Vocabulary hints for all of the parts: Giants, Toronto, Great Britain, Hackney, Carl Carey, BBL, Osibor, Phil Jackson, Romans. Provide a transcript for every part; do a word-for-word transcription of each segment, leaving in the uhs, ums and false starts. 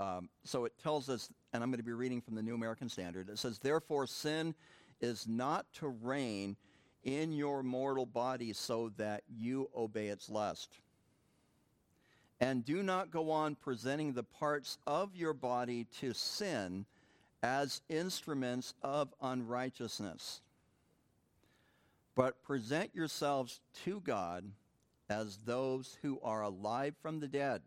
Um, so it tells us, and I'm going to be reading from the New American Standard, it says, therefore sin is not to reign in your mortal body so that you obey its lust. And do not go on presenting the parts of your body to sin as instruments of unrighteousness, but present yourselves to God as those who are alive from the dead,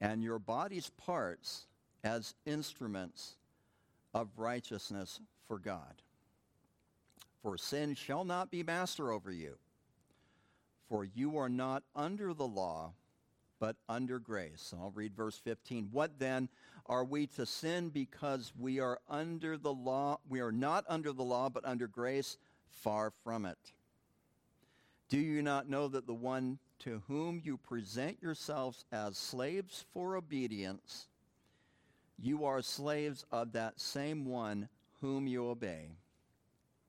and your body's parts as instruments of righteousness for God. For sin shall not be master over you, for you are not under the law, but under grace. And I'll read verse fifteen. What then? Are we to sin because we are under the law? We are not under the law, but under grace? Far from it. Do you not know that the one to whom you present yourselves as slaves for obedience, you are slaves of that same one whom you obey,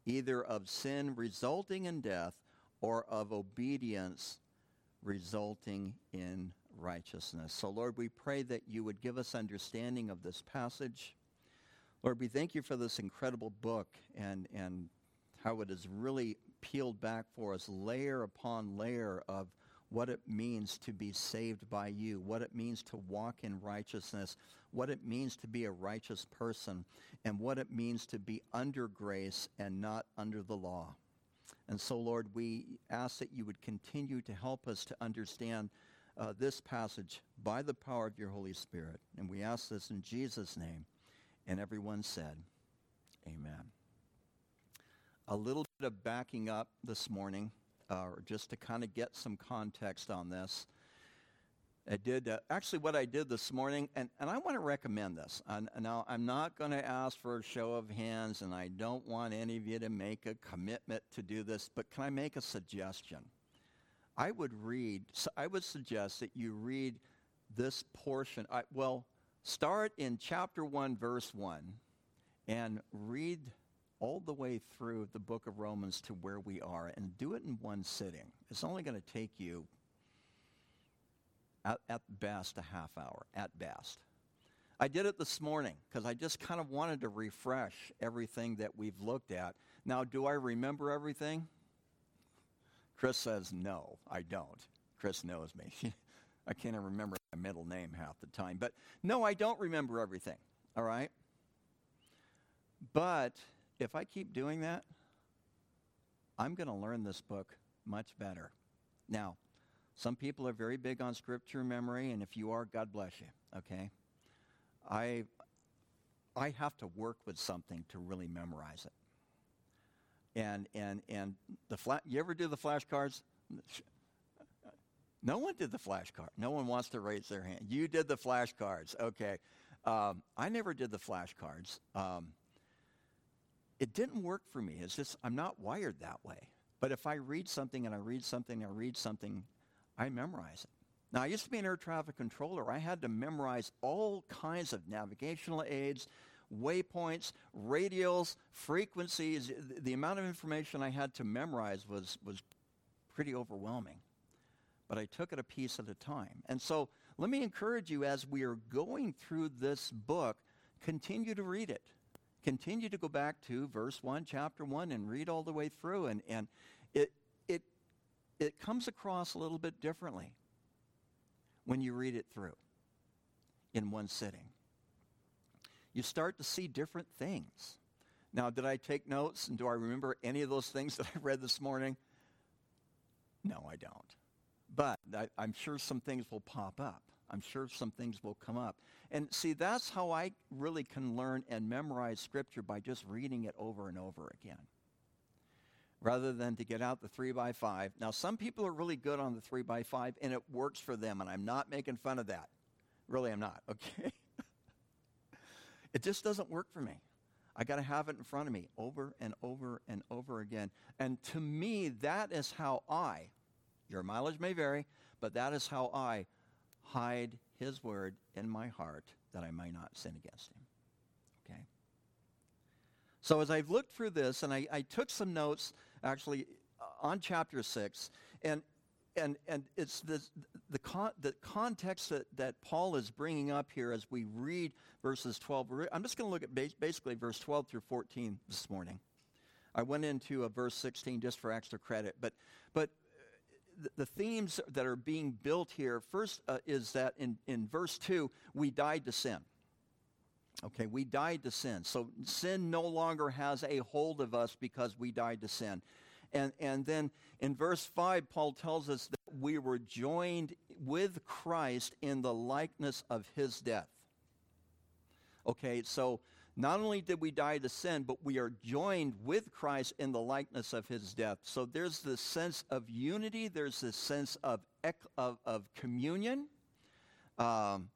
either of sin resulting in death or of obedience resulting in righteousness. So, Lord, we pray that you would give us understanding of this passage. Lord, we thank you for this incredible book and, and how it has really peeled back for us layer upon layer of what it means to be saved by you, what it means to walk in righteousness, what it means to be a righteous person, and what it means to be under grace and not under the law. And so, Lord, we ask that you would continue to help us to understand uh, this passage by the power of your Holy Spirit. And we ask this in Jesus' name. And everyone said, amen. A little bit of backing up this morning, uh, just to kind of get some context on this. I did, uh, actually what I did this morning, and, and I want to recommend this. And, and now, I'm not going to ask for a show of hands, and I don't want any of you to make a commitment to do this, but can I make a suggestion? I would read, so I would suggest that you read this portion. I, well, start in chapter one, verse one, and read all the way through the book of Romans to where we are, and do it in one sitting. It's only going to take you At, at best, a half hour, at best. I did it this morning because I just kind of wanted to refresh everything that we've looked at. Now, do I remember everything? Chris says, no, I don't. Chris knows me. I can't even remember my middle name half the time. But no, I don't remember everything, all right? But if I keep doing that, I'm going to learn this book much better. Now, some people are very big on scripture memory, and if you are, God bless you, okay? I I have to work with something to really memorize it. And and and the fla- you ever do the flashcards? No one did the flashcard. No one wants to raise their hand. You did the flashcards, okay. Um, I never did the flashcards. Um, it didn't work for me. It's just I'm not wired that way. But if I read something and I read something and I read something, I memorize it. Now, I used to be an air traffic controller. I had to memorize all kinds of navigational aids, waypoints, radials, frequencies. The amount of information I had to memorize was, was pretty overwhelming. But I took it a piece at a time. And so let me encourage you, as we are going through this book, continue to read it. Continue to go back to verse one, chapter one, and read all the way through. And, and it It comes across a little bit differently when you read it through in one sitting. You start to see different things. Now, did I take notes, and do I remember any of those things that I read this morning? No, I don't. But I, I'm sure some things will pop up. I'm sure some things will come up. And see, that's how I really can learn and memorize Scripture, by just reading it over and over again, rather than to get out the three by five. Now, some people are really good on the three by five, and it works for them, and I'm not making fun of that. Really, I'm not, okay? It just doesn't work for me. I got to have it in front of me over and over and over again. And to me, that is how I, your mileage may vary, but that is how I hide his word in my heart, that I may not sin against him, okay? So as I've looked through this, and I, I took some notes, actually, on chapter six, and And and it's this, the con, the context that, that Paul is bringing up here as we read verses twelve. I'm just going to look at bas- basically verse twelve through fourteen this morning. I went into a verse sixteen just for extra credit. But but the, the themes that are being built here, first uh, is that in, in verse two, we died to sin. Okay, we died to sin. So sin no longer has a hold of us because we died to sin. And and then in verse five, Paul tells us that we were joined with Christ in the likeness of his death. Okay, so not only did we die to sin, but we are joined with Christ in the likeness of his death. So there's this sense of unity. There's this sense of ec- of, of communion. Um,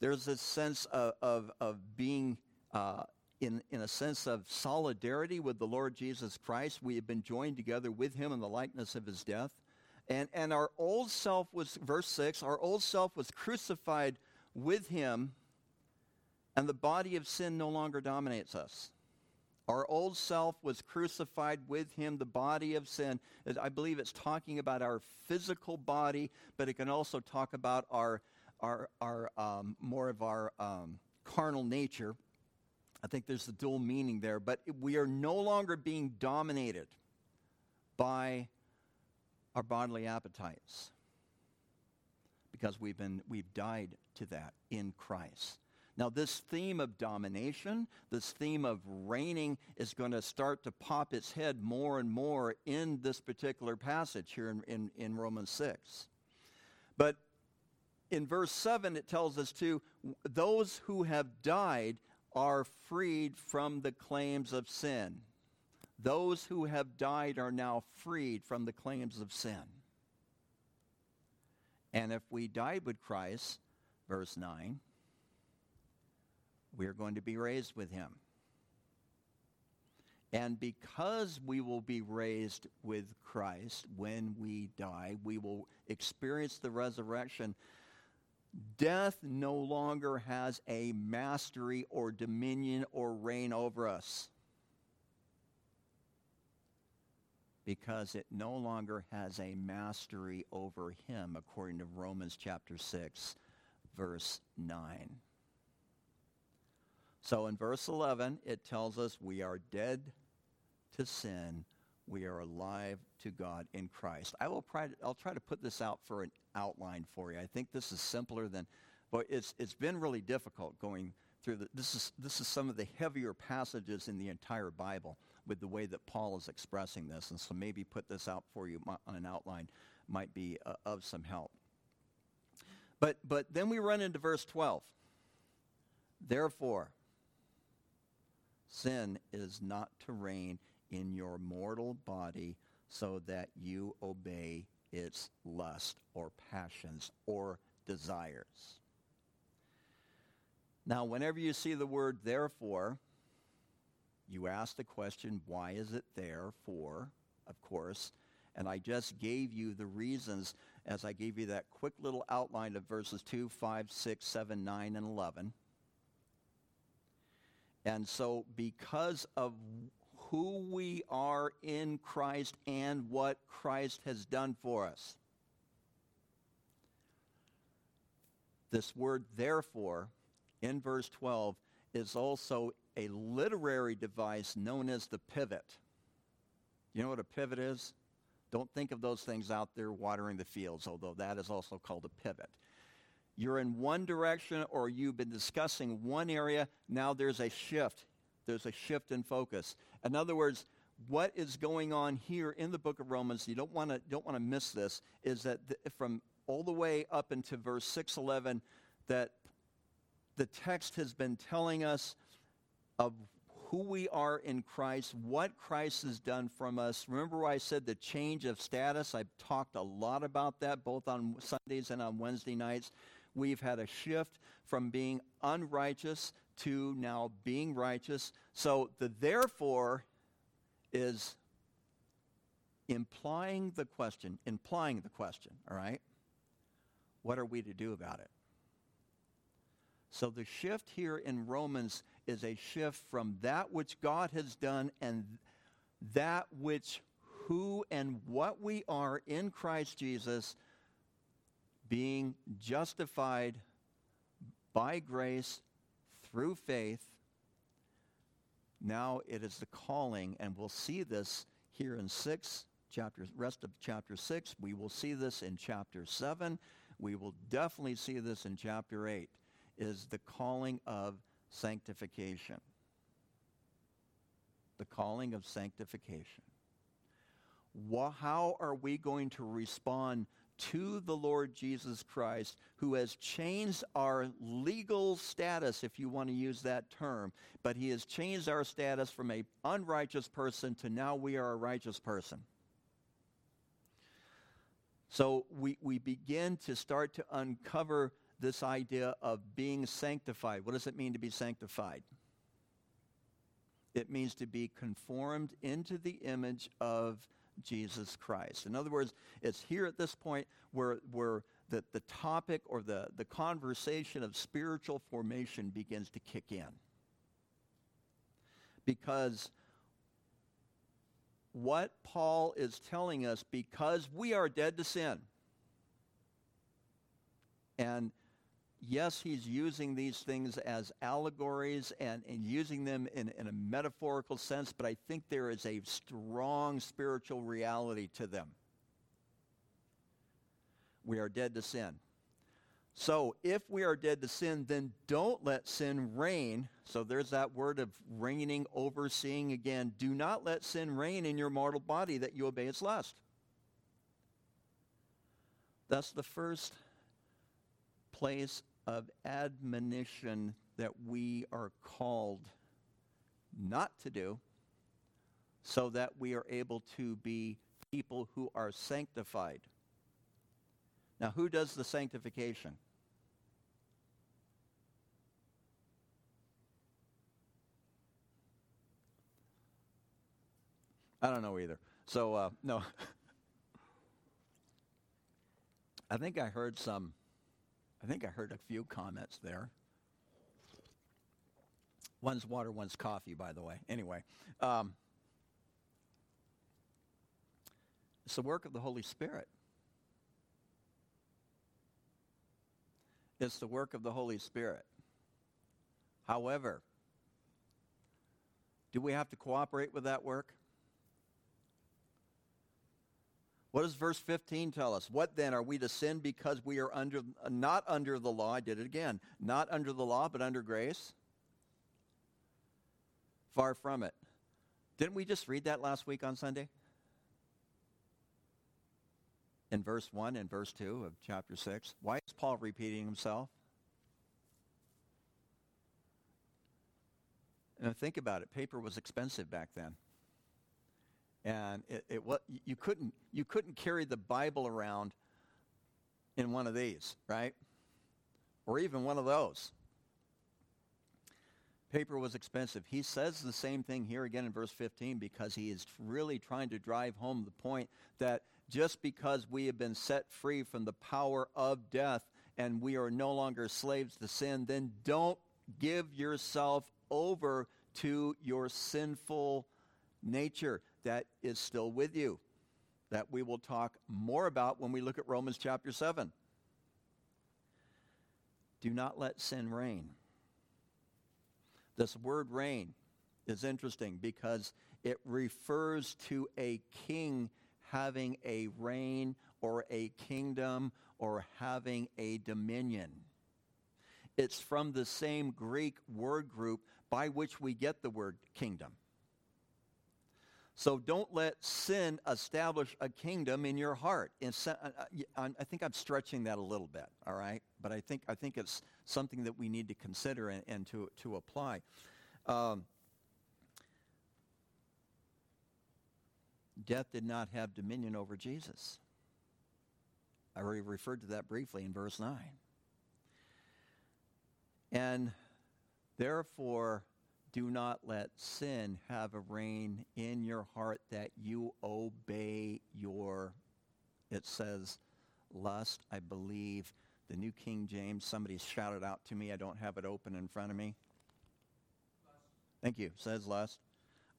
there's this sense of, of, of being uh In, in a sense of solidarity with the Lord Jesus Christ. We have been joined together with him in the likeness of his death. And and our old self was, verse six, our old self was crucified with him, and the body of sin no longer dominates us. Our old self was crucified with him, the body of sin. I believe it's talking about our physical body, but it can also talk about our, our, our um, more of our um, carnal nature. I think there's the dual meaning there, but we are no longer being dominated by our bodily appetites because we've been we've died to that in Christ. Now, this theme of domination, this theme of reigning, is going to start to pop its head more and more in this particular passage here in, in, in Romans six. But in verse seven, it tells us too, those who have died are freed from the claims of sin. Those who have died are now freed from the claims of sin. And if we died with Christ, verse nine, we are going to be raised with him. And because we will be raised with Christ when we die, we will experience the resurrection. Death no longer has a mastery or dominion or reign over us because it no longer has a mastery over him, according to Romans chapter six, verse nine. So in verse eleven, it tells us we are dead to sin. We are alive to God in Christ. I will try to, I'll try to put this out for an outline for you. I think this is simpler than, but it's it's been really difficult going through the, this is this is some of the heavier passages in the entire Bible with the way that Paul is expressing this, and so maybe put this out for you on an outline might be uh, of some help. But but then we run into verse twelve. Therefore, sin is not to reign in your mortal body so that you obey its lust or passions or desires. Now, whenever you see the word therefore, you ask the question, why is it there for, of course, and I just gave you the reasons as I gave you that quick little outline of verses two, five, six, seven, nine, and eleven. And so because of who we are in Christ and what Christ has done for us, this word therefore in verse twelve is also a literary device known as the pivot. You know what a pivot is? Don't think of those things out there watering the fields, although that is also called a pivot. You're in one direction or you've been discussing one area. Now there's a shift. There's a shift in focus. In other words, what is going on here in the book of Romans, you don't want to don't want to miss this, is that the, from all the way up into verse six eleven, that the text has been telling us of who we are in Christ, what Christ has done from us. Remember I said the change of status? I've talked a lot about that, both on Sundays and on Wednesday nights. We've had a shift from being unrighteous to now being righteous. So the therefore is implying the question, implying the question, all right? What are we to do about it? So the shift here in Romans is a shift from that which God has done and that which who and what we are in Christ Jesus, being justified by grace through faith. Now it is the calling, and we'll see this here in six chapters, rest of chapter six. We will see this in chapter seven. We will definitely see this in chapter eight, is the calling of sanctification. The calling of sanctification. How are we going to respond to the Lord Jesus Christ, who has changed our legal status, if you want to use that term, but he has changed our status from an unrighteous person to now we are a righteous person? So we, we begin to start to uncover this idea of being sanctified. What does it mean to be sanctified? It means to be conformed into the image of Jesus Christ. In other words, it's here at this point where, where the, the topic or the, the conversation of spiritual formation begins to kick in. Because what Paul is telling us, because we are dead to sin. And yes, he's using these things as allegories and, and using them in, in a metaphorical sense, but I think there is a strong spiritual reality to them. We are dead to sin. So if we are dead to sin, then don't let sin reign. So there's that word of reigning, overseeing again. Do not let sin reign in your mortal body that you obey its lust. That's the first place of admonition that we are called not to do, so that we are able to be people who are sanctified. Now, who does the sanctification? I don't know either. So, uh, no. I think I heard some I think I heard a few comments there. One's water, one's coffee, by the way. Anyway, um, it's the work of the Holy Spirit. It's the work of the Holy Spirit. However, do we have to cooperate with that work? What does verse fifteen tell us? What then? Are we to sin because we are under not under the law? I did it again. Not under the law, but under grace? Far from it. Didn't we just read that last week on Sunday? In verse one and verse two of chapter six. Why is Paul repeating himself? Now think about it. Paper was expensive back then. And it, it what you couldn't you couldn't carry the Bible around in one of these, right? Or even one of those. Paper was expensive. He says the same thing here again in verse fifteen, because he is really trying to drive home the point that just because we have been set free from the power of death and we are no longer slaves to sin, then don't give yourself over to your sinful nature that is still with you, that we will talk more about when we look at Romans chapter seven. Do not let sin reign. This word reign is interesting because it refers to a king having a reign or a kingdom or having a dominion. It's from the same Greek word group by which we get the word kingdom. So don't let sin establish a kingdom in your heart. I think I'm stretching that a little bit, all right? But I think I think it's something that we need to consider and, and to, to apply. Um, death did not have dominion over Jesus. I already referred to that briefly in verse nine. And therefore, do not let sin have a reign in your heart that you obey your, it says, lust, I believe. The New King James, somebody shouted out to me. I don't have it open in front of me. Lust. Thank you. It says lust.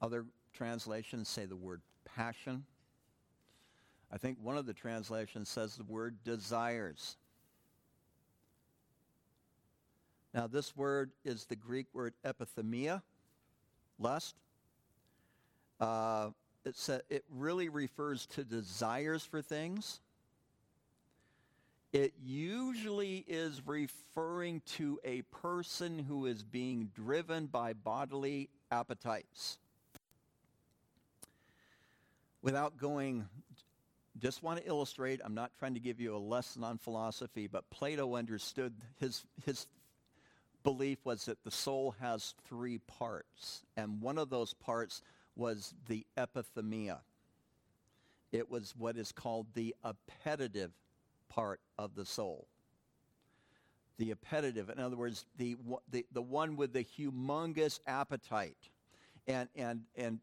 Other translations say the word passion. I think one of the translations says the word desires. Now, this word is the Greek word epithymia, lust. Uh, it's a, it really refers to desires for things. It usually is referring to a person who is being driven by bodily appetites. Without going, just want to illustrate, I'm not trying to give you a lesson on philosophy, but Plato understood his his belief was that the soul has three parts, and one of those parts was the epithymia. It was what is called the appetitive part of the soul. The appetitive, in other words, the the, the one with the humongous appetite. And, and, and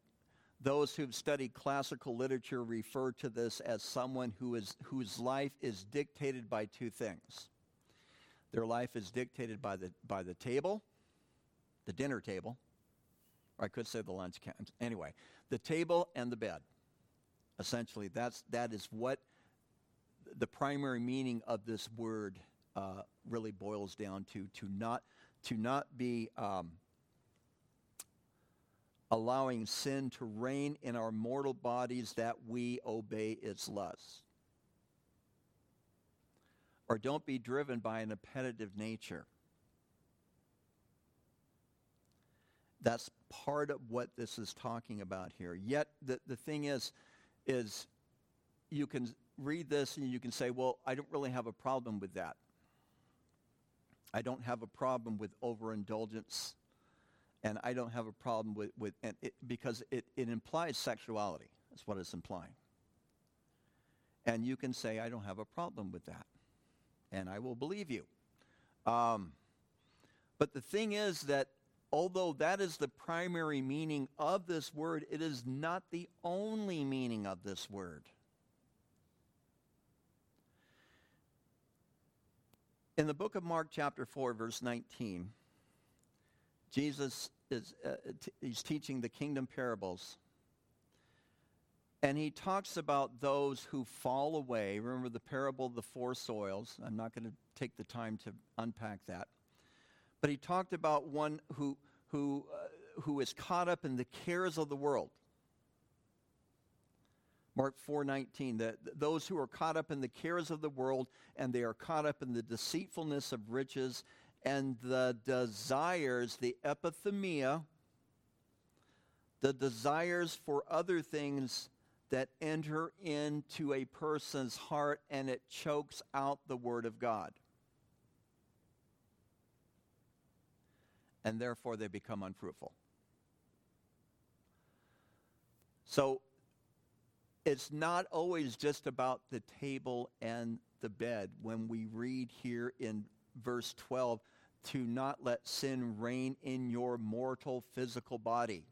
those who've studied classical literature refer to this as someone who is whose life is dictated by two things. Their life is dictated by the by the table, the dinner table, or I could say the lunch count. Anyway, the table and the bed. Essentially, that's that is what the primary meaning of this word uh, really boils down to: to not to not be um, allowing sin to reign in our mortal bodies, that we obey its lusts. Or don't be driven by an appetitive nature. That's part of what this is talking about here. Yet the, the thing is, is you can read this and you can say, well, I don't really have a problem with that. I don't have a problem with overindulgence. And I don't have a problem with, with and it, because it, it implies sexuality. That's what it's implying. And you can say, I don't have a problem with that. And I will believe you. Um, but the thing is that although that is the primary meaning of this word, it is not the only meaning of this word. In the book of Mark chapter four, verse nineteen, Jesus is uh, t- he's teaching the kingdom parables. And he talks about those who fall away. Remember the parable of the four soils. I'm not going to take the time to unpack that. But he talked about one who who uh, who is caught up in the cares of the world. Mark four nineteen, that those who are caught up in the cares of the world, and they are caught up in the deceitfulness of riches and the desires, the epithymia, the desires for other things that enter into a person's heart, and it chokes out the word of God. And therefore they become unfruitful. So it's not always just about the table and the bed. When we read here in verse twelve, to not let sin reign in your mortal physical body.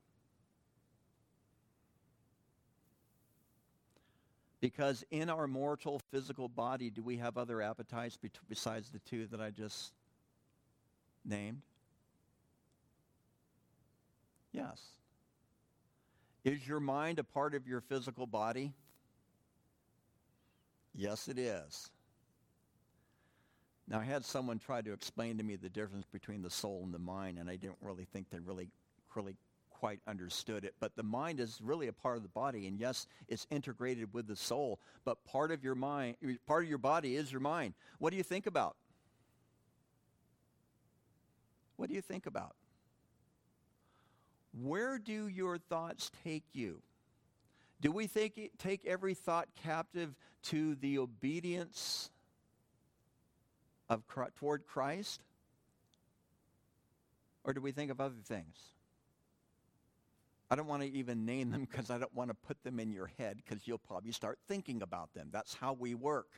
Because in our mortal physical body, do we have other appetites be- besides the two that I just named? Yes. Is your mind a part of your physical body? Yes, it is. Now, I had someone try to explain to me the difference between the soul and the mind, and I didn't really think they really, really quite understood it. But the mind is really a part of the body, and yes, it's integrated with the soul, but part of your mind, part of your body is your mind. What do you think about? What do you think about? Where do your thoughts take you? Do we think it, take every thought captive to the obedience of toward Christ? Or do we think of other things? I don't want to even name them because I don't want to put them in your head, because you'll probably start thinking about them. That's how we work.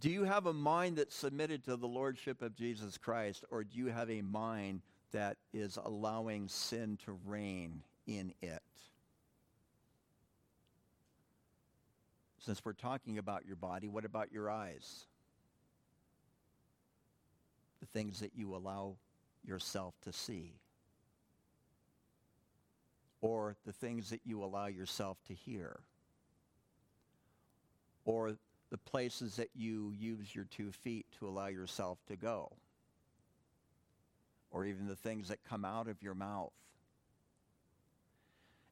Do you have a mind that's submitted to the lordship of Jesus Christ, or do you have a mind that is allowing sin to reign in it? Since we're talking about your body, what about your eyes? The things that you allow yourself to see. or the things that you allow yourself to hear, or the places that you use your two feet to allow yourself to go, or even the things that come out of your mouth.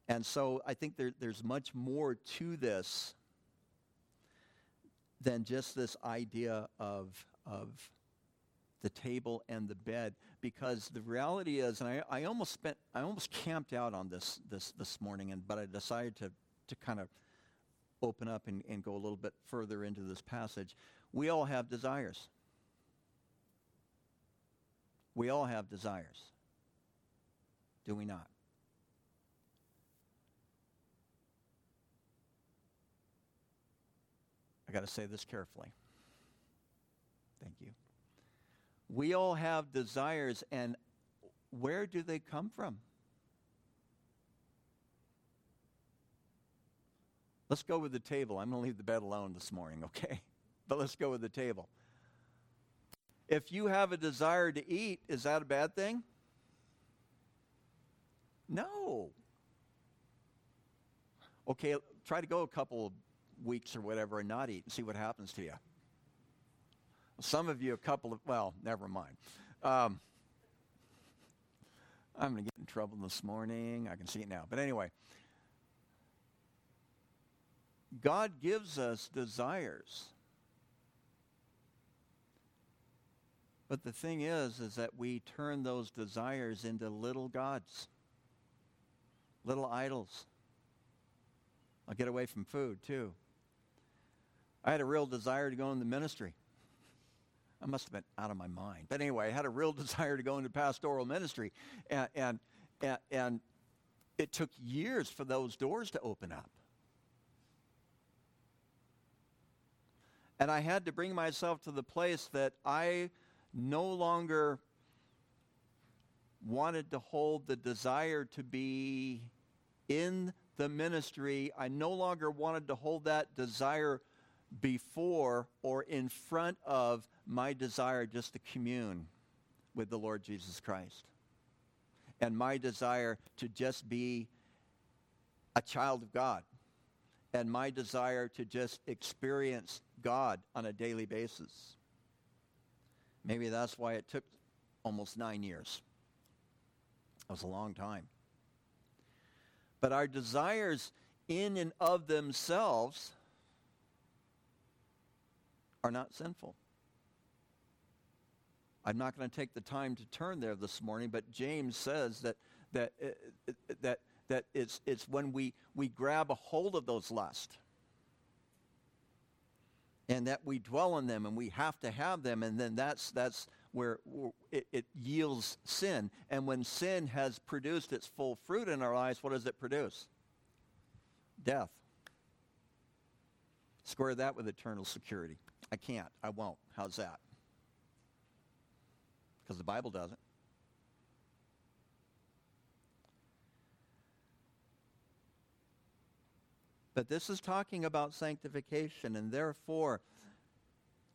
And so I think there, there's much more to this than just this idea of, of the table and the bed, because the reality is, and I, I almost spent, I almost camped out on this this this morning, and but I decided to to kind of open up and, and go a little bit further into this passage. We all have desires. We all have desires, do we not? I got to say this carefully. Thank you. We all have desires, and where do they come from? Let's go with the table. I'm going to leave the bed alone this morning, okay? But let's go with the table. If you have a desire to eat, is that a bad thing? No. Okay, try to go a couple weeks or whatever and not eat and see what happens to you. Some of you, a couple of, well, never mind. Um, I'm going to get in trouble this morning. I can see it now. But anyway, God gives us desires. But the thing is, is that we turn those desires into little gods, little idols. I'll get away from food, too. I had a real desire to go in the ministry. I must have been out of my mind. But anyway, I had a real desire to go into pastoral ministry. And, and and and it took years for those doors to open up. And I had to bring myself to the place that I no longer wanted to hold the desire to be in the ministry. I no longer wanted to hold that desire before or in front of my desire just to commune with the Lord Jesus Christ, and my desire to just be a child of God, and my desire to just experience God on a daily basis. Maybe that's why it took almost nine years. That was a long time. But our desires in and of themselves are not sinful. I'm not going to take the time to turn there this morning, but James says that that uh, that that it's it's when we we grab a hold of those lusts, and that we dwell on them, and we have to have them, and then that's that's where it, it yields sin. And when sin has produced its full fruit in our lives, what does it produce? Death. Square that with eternal security. I can't. I won't. How's that? Because the Bible doesn't. But this is talking about sanctification, and therefore,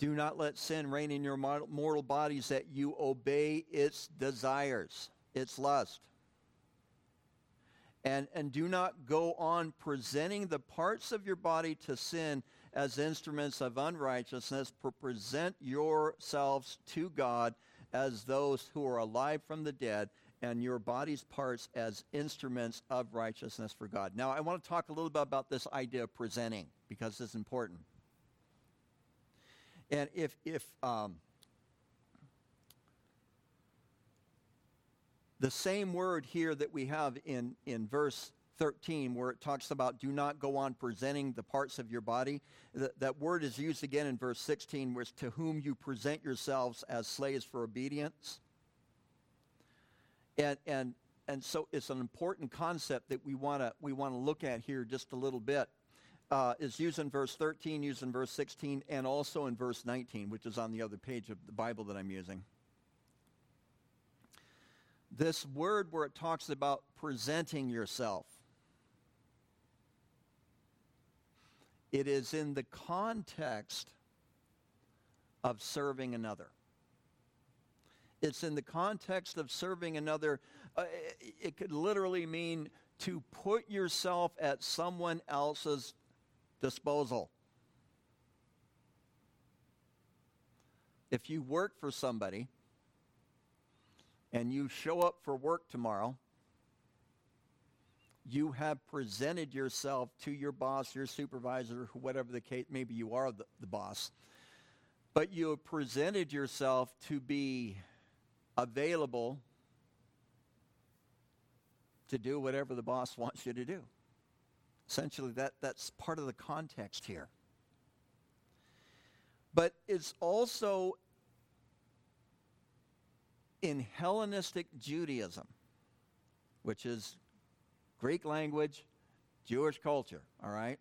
do not let sin reign in your mortal bodies that you obey its desires, its lust. And, and do not go on presenting the parts of your body to sin as instruments of unrighteousness, but present yourselves to God as those who are alive from the dead, and your body's parts as instruments of righteousness for God. Now, I want to talk a little bit about this idea of presenting, because it's important. And if if um, the same word here that we have in, in verse thirteen, where it talks about do not go on presenting the parts of your body, th- that word is used again in verse sixteen, which to whom you present yourselves as slaves for obedience. And and and so it's an important concept that we want to we want to look at here just a little bit. Uh, it's used in verse thirteen, used in verse sixteen, and also in verse nineteen, which is on the other page of the Bible that I'm using. This word where it talks about presenting yourself, it is in the context of serving another. It's in the context of serving another. Uh, it, it could literally mean to put yourself at someone else's disposal. If you work for somebody and you show up for work tomorrow, you have presented yourself to your boss, your supervisor, whatever the case, maybe you are the, the boss, but you have presented yourself to be available to do whatever the boss wants you to do. Essentially, that, that's part of the context here. But it's also in Hellenistic Judaism, which is Greek language, Jewish culture, all right?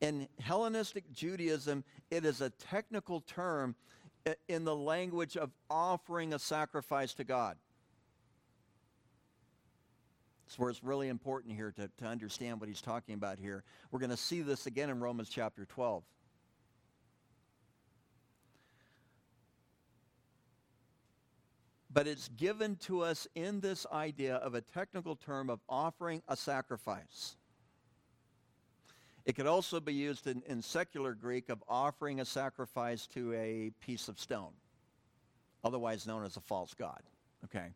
In Hellenistic Judaism, it is a technical term in the language of offering a sacrifice to God. That's where it's really important here to, to understand what he's talking about here. We're going to see this again in Romans chapter twelve. But it's given to us in this idea of a technical term of offering a sacrifice. It could also be used in, in secular Greek of offering a sacrifice to a piece of stone, otherwise known as a false god. Okay.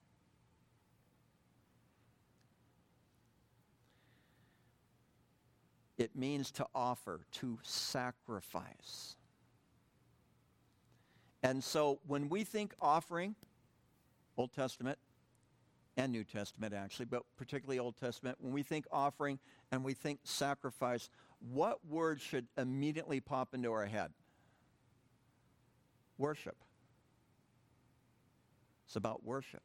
It means to offer, to sacrifice. And so when we think offering, Old Testament and New Testament actually, but particularly Old Testament, when we think offering and we think sacrifice, what word should immediately pop into our head? Worship. It's about worship.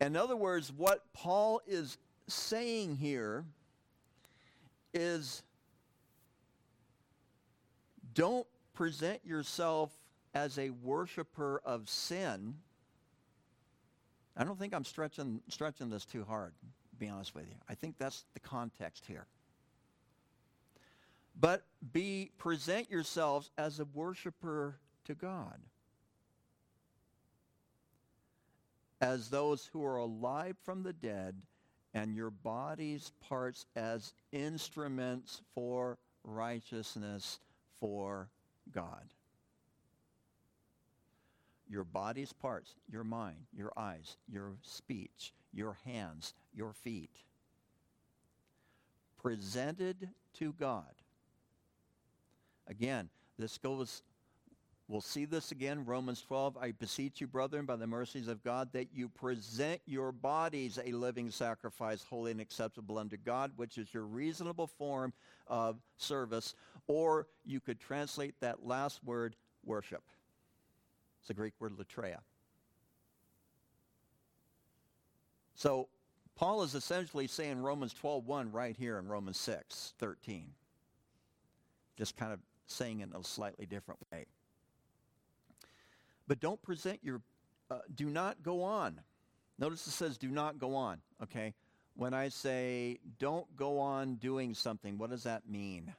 In other words, what Paul is saying here is don't present yourself as a worshiper of sin. I don't think I'm stretching stretching this too hard, to be honest with you. I think that's the context here. But be present yourselves as a worshiper to God, as those who are alive from the dead, and your body's parts as instruments for righteousness for God. Your body's parts, your mind, your eyes, your speech, your hands, your feet, presented to God. Again, this goes, we'll see this again, Romans twelve, I beseech you, brethren, by the mercies of God, that you present your bodies a living sacrifice, holy and acceptable unto God, which is your reasonable form of service. Or you could translate that last word, worship. It's the Greek word latreia. So Paul is essentially saying Romans twelve one right here in Romans six thirteen. Just kind of saying it in a slightly different way. But don't present your, uh, do not go on. Notice it says do not go on, okay? When I say don't go on doing something, what does that mean?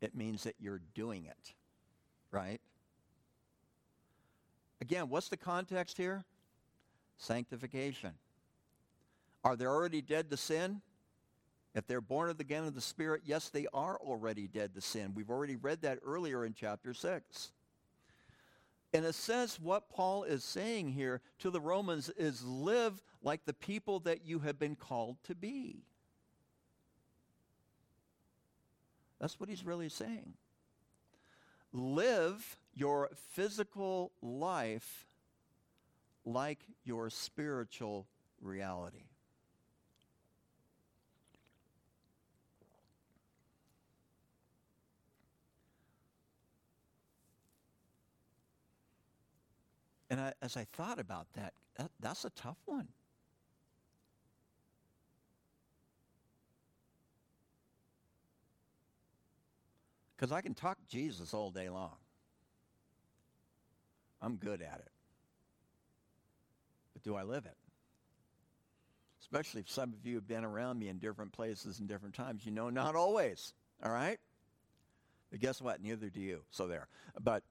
It means that you're doing it, right? Again, what's the context here? Sanctification. Are they already dead to sin? If they're born again of the Spirit, yes, they are already dead to sin. We've already read that earlier in chapter six. In a sense, what Paul is saying here to the Romans is live like the people that you have been called to be. That's what he's really saying. Live your physical life like your spiritual reality. And I, as I thought about that, that, that's a tough one. Because I can talk Jesus all day long. I'm good at it. But do I live it? Especially if some of you have been around me in different places and different times. You know, not always, all right? But guess what? Neither do you. So there. But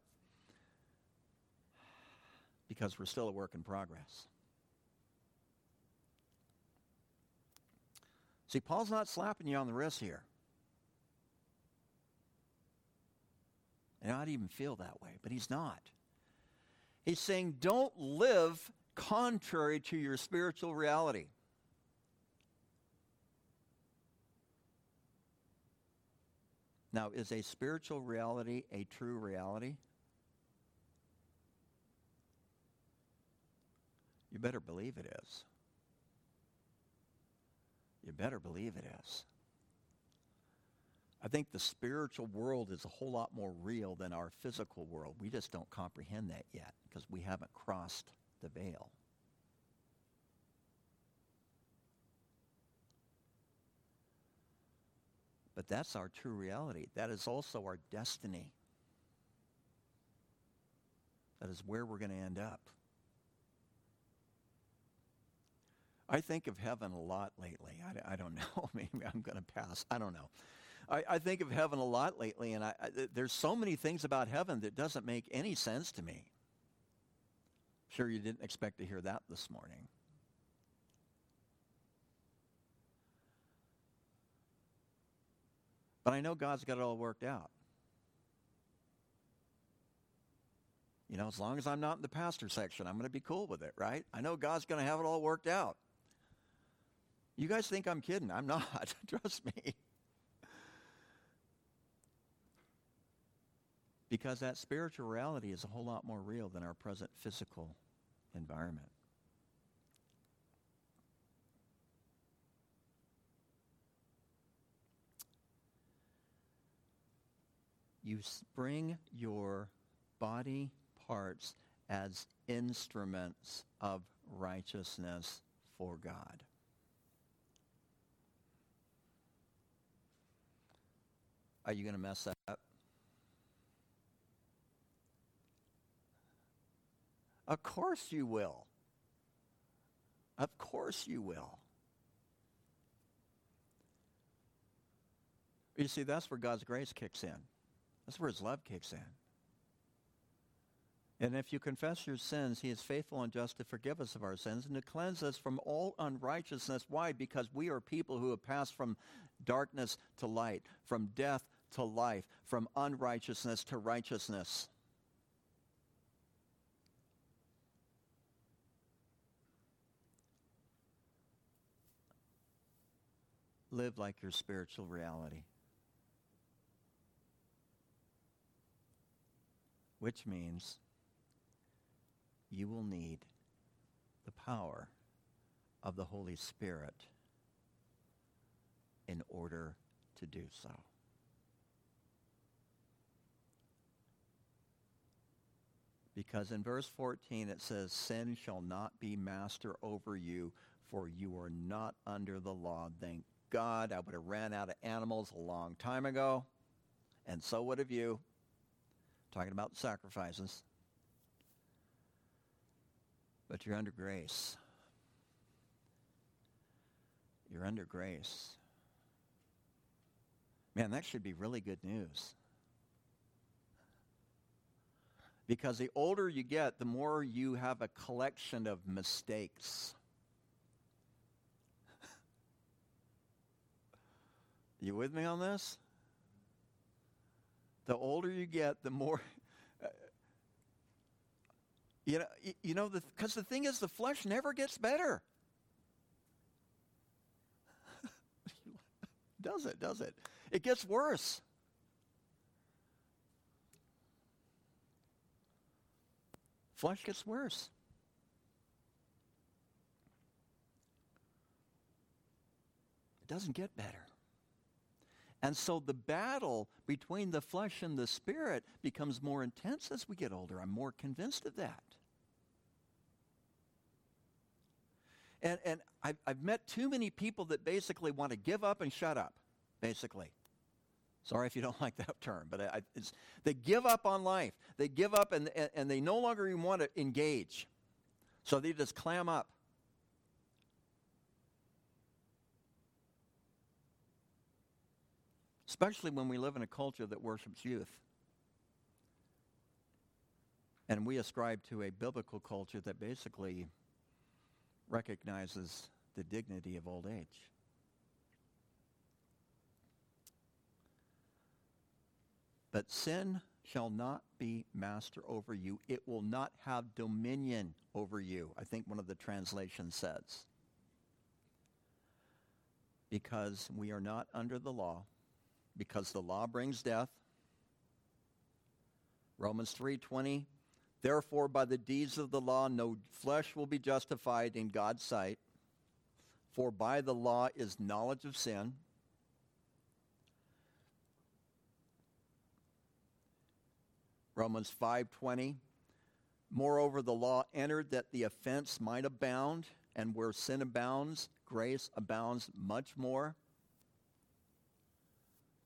because we're still a work in progress. See, Paul's not slapping you on the wrist here. And I'd even feel that way, but he's not. He's saying don't live contrary to your spiritual reality. Now, is a spiritual reality a true reality? You better believe it is. You better believe it is. I think the spiritual world is a whole lot more real than our physical world. We just don't comprehend that yet because we haven't crossed the veil. But that's our true reality. That is also our destiny. That is where we're going to end up. I think of heaven a lot lately. I, I don't know. Maybe I'm going to pass. I don't know. I, I think of heaven a lot lately, and I, I, there's so many things about heaven that doesn't make any sense to me. I'm sure you didn't expect to hear that this morning. But I know God's got it all worked out. You know, as long as I'm not in the pastor section, I'm going to be cool with it, right? I know God's going to have it all worked out. You guys think I'm kidding. I'm not. Trust me. Because that spiritual reality is a whole lot more real than our present physical environment. You bring your body parts as instruments of righteousness for God. Are you going to mess that up? Of course you will. Of course you will. You see, that's where God's grace kicks in. That's where his love kicks in. And if you confess your sins, he is faithful and just to forgive us of our sins and to cleanse us from all unrighteousness. Why? Because we are people who have passed from darkness to light, from death to life, from unrighteousness to righteousness. Live like your spiritual reality. Which means you will need the power of the Holy Spirit in order to do so. Because in verse fourteen it says, sin shall not be master over you, for you are not under the law. Thank God, I would have ran out of animals a long time ago, and so would have you. Talking about sacrifices. But you're under grace. You're under grace. Man, that should be really good news. Because the older you get, the more you have a collection of mistakes. You with me on this? The older you get, the more, uh, you know, you, you know, because the, the thing is, the flesh never gets better. does it, does it? It gets worse. Flesh gets worse. It doesn't get better. And so the battle between the flesh and the spirit becomes more intense as we get older. I'm more convinced of that. And and I've, I've met too many people that basically want to give up and shut up, basically. Sorry if you don't like that term, but I, it's, they give up on life. They give up and, and, and they no longer even want to engage. So they just clam up. Especially when we live in a culture that worships youth. And we ascribe to a biblical culture that basically recognizes the dignity of old age. But sin shall not be master over you. It will not have dominion over you, I think one of the translations says. Because we are not under the law, because the law brings death. Romans three twenty, therefore by the deeds of the law no flesh will be justified in God's sight, for by the law is knowledge of sin. Romans five twenty, moreover the law entered that the offense might abound, and where sin abounds, grace abounds much more.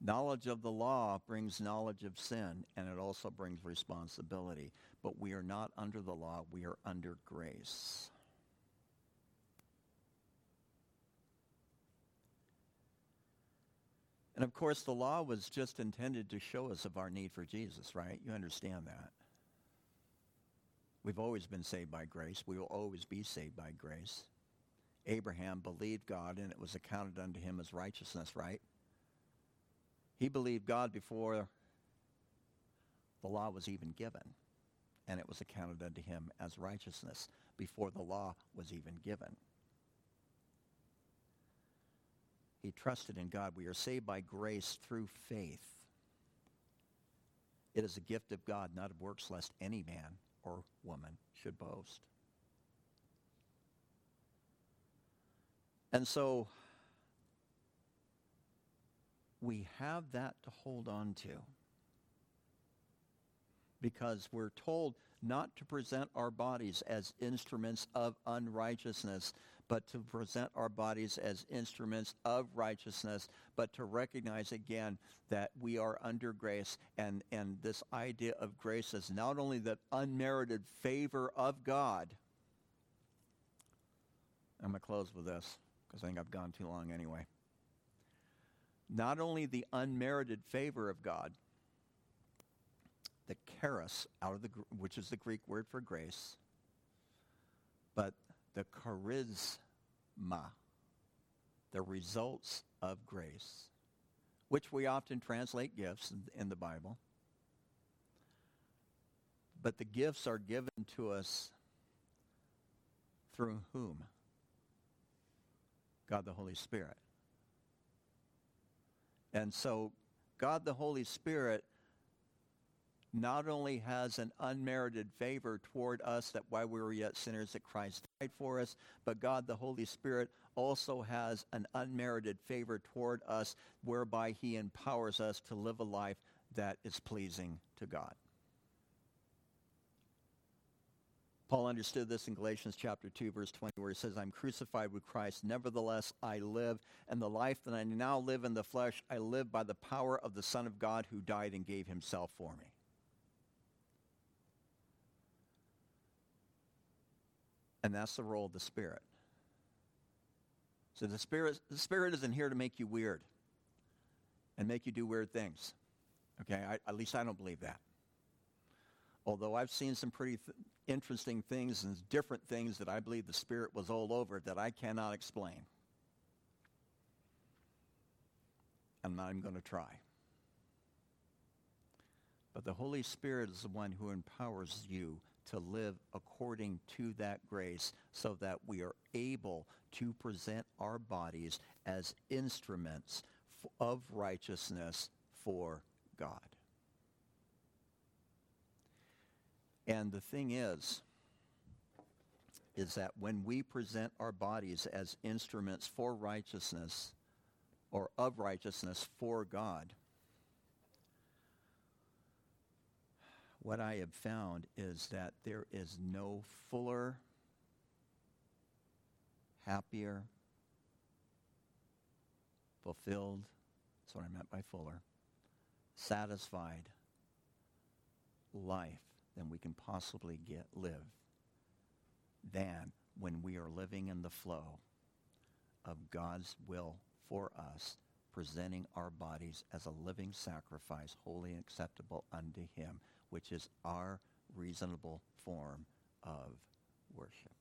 Knowledge of the law brings knowledge of sin, and it also brings responsibility. But we are not under the law, we are under grace. And of course, the law was just intended to show us of our need for Jesus, right? You understand that. We've always been saved by grace. We will always be saved by grace. Abraham believed God, and it was accounted unto him as righteousness, right? He believed God before the law was even given, and it was accounted unto him as righteousness before the law was even given. He trusted in God. We are saved by grace through faith. It is a gift of God, not of works, lest any man or woman should boast. And so we have that to hold on to, because we're told not to present our bodies as instruments of unrighteousness, but to present our bodies as instruments of righteousness, but to recognize again that we are under grace, and, and this idea of grace is not only the unmerited favor of God. I'm going to close with this, because I think I've gone too long anyway. Not only the unmerited favor of God, the charis, out of the, which is the Greek word for grace, but the charisma, the results of grace, which we often translate gifts in the Bible. But the gifts are given to us through whom? God the Holy Spirit. And so God the Holy Spirit not only has an unmerited favor toward us, that while we were yet sinners that Christ died for us, but God the Holy Spirit also has an unmerited favor toward us whereby he empowers us to live a life that is pleasing to God. Paul understood this in Galatians chapter two, verse twenty, where he says, I'm crucified with Christ, nevertheless I live, and the life that I now live in the flesh, I live by the power of the Son of God who died and gave himself for me. And that's the role of the Spirit. So the Spirit, the Spirit isn't here to make you weird and make you do weird things. Okay, I, at least I don't believe that. Although I've seen some pretty th- interesting things and different things that I believe the Spirit was all over that I cannot explain. I'm not even going to try. But the Holy Spirit is the one who empowers you to live according to that grace, so that we are able to present our bodies as instruments f- of righteousness for God. And the thing is, is that when we present our bodies as instruments for righteousness, or of righteousness for God, what I have found is that there is no fuller, happier, fulfilled, that's what I meant by fuller, satisfied life than we can possibly get live than when we are living in the flow of God's will for us, presenting our bodies as a living sacrifice, holy and acceptable unto him, which is our reasonable form of worship.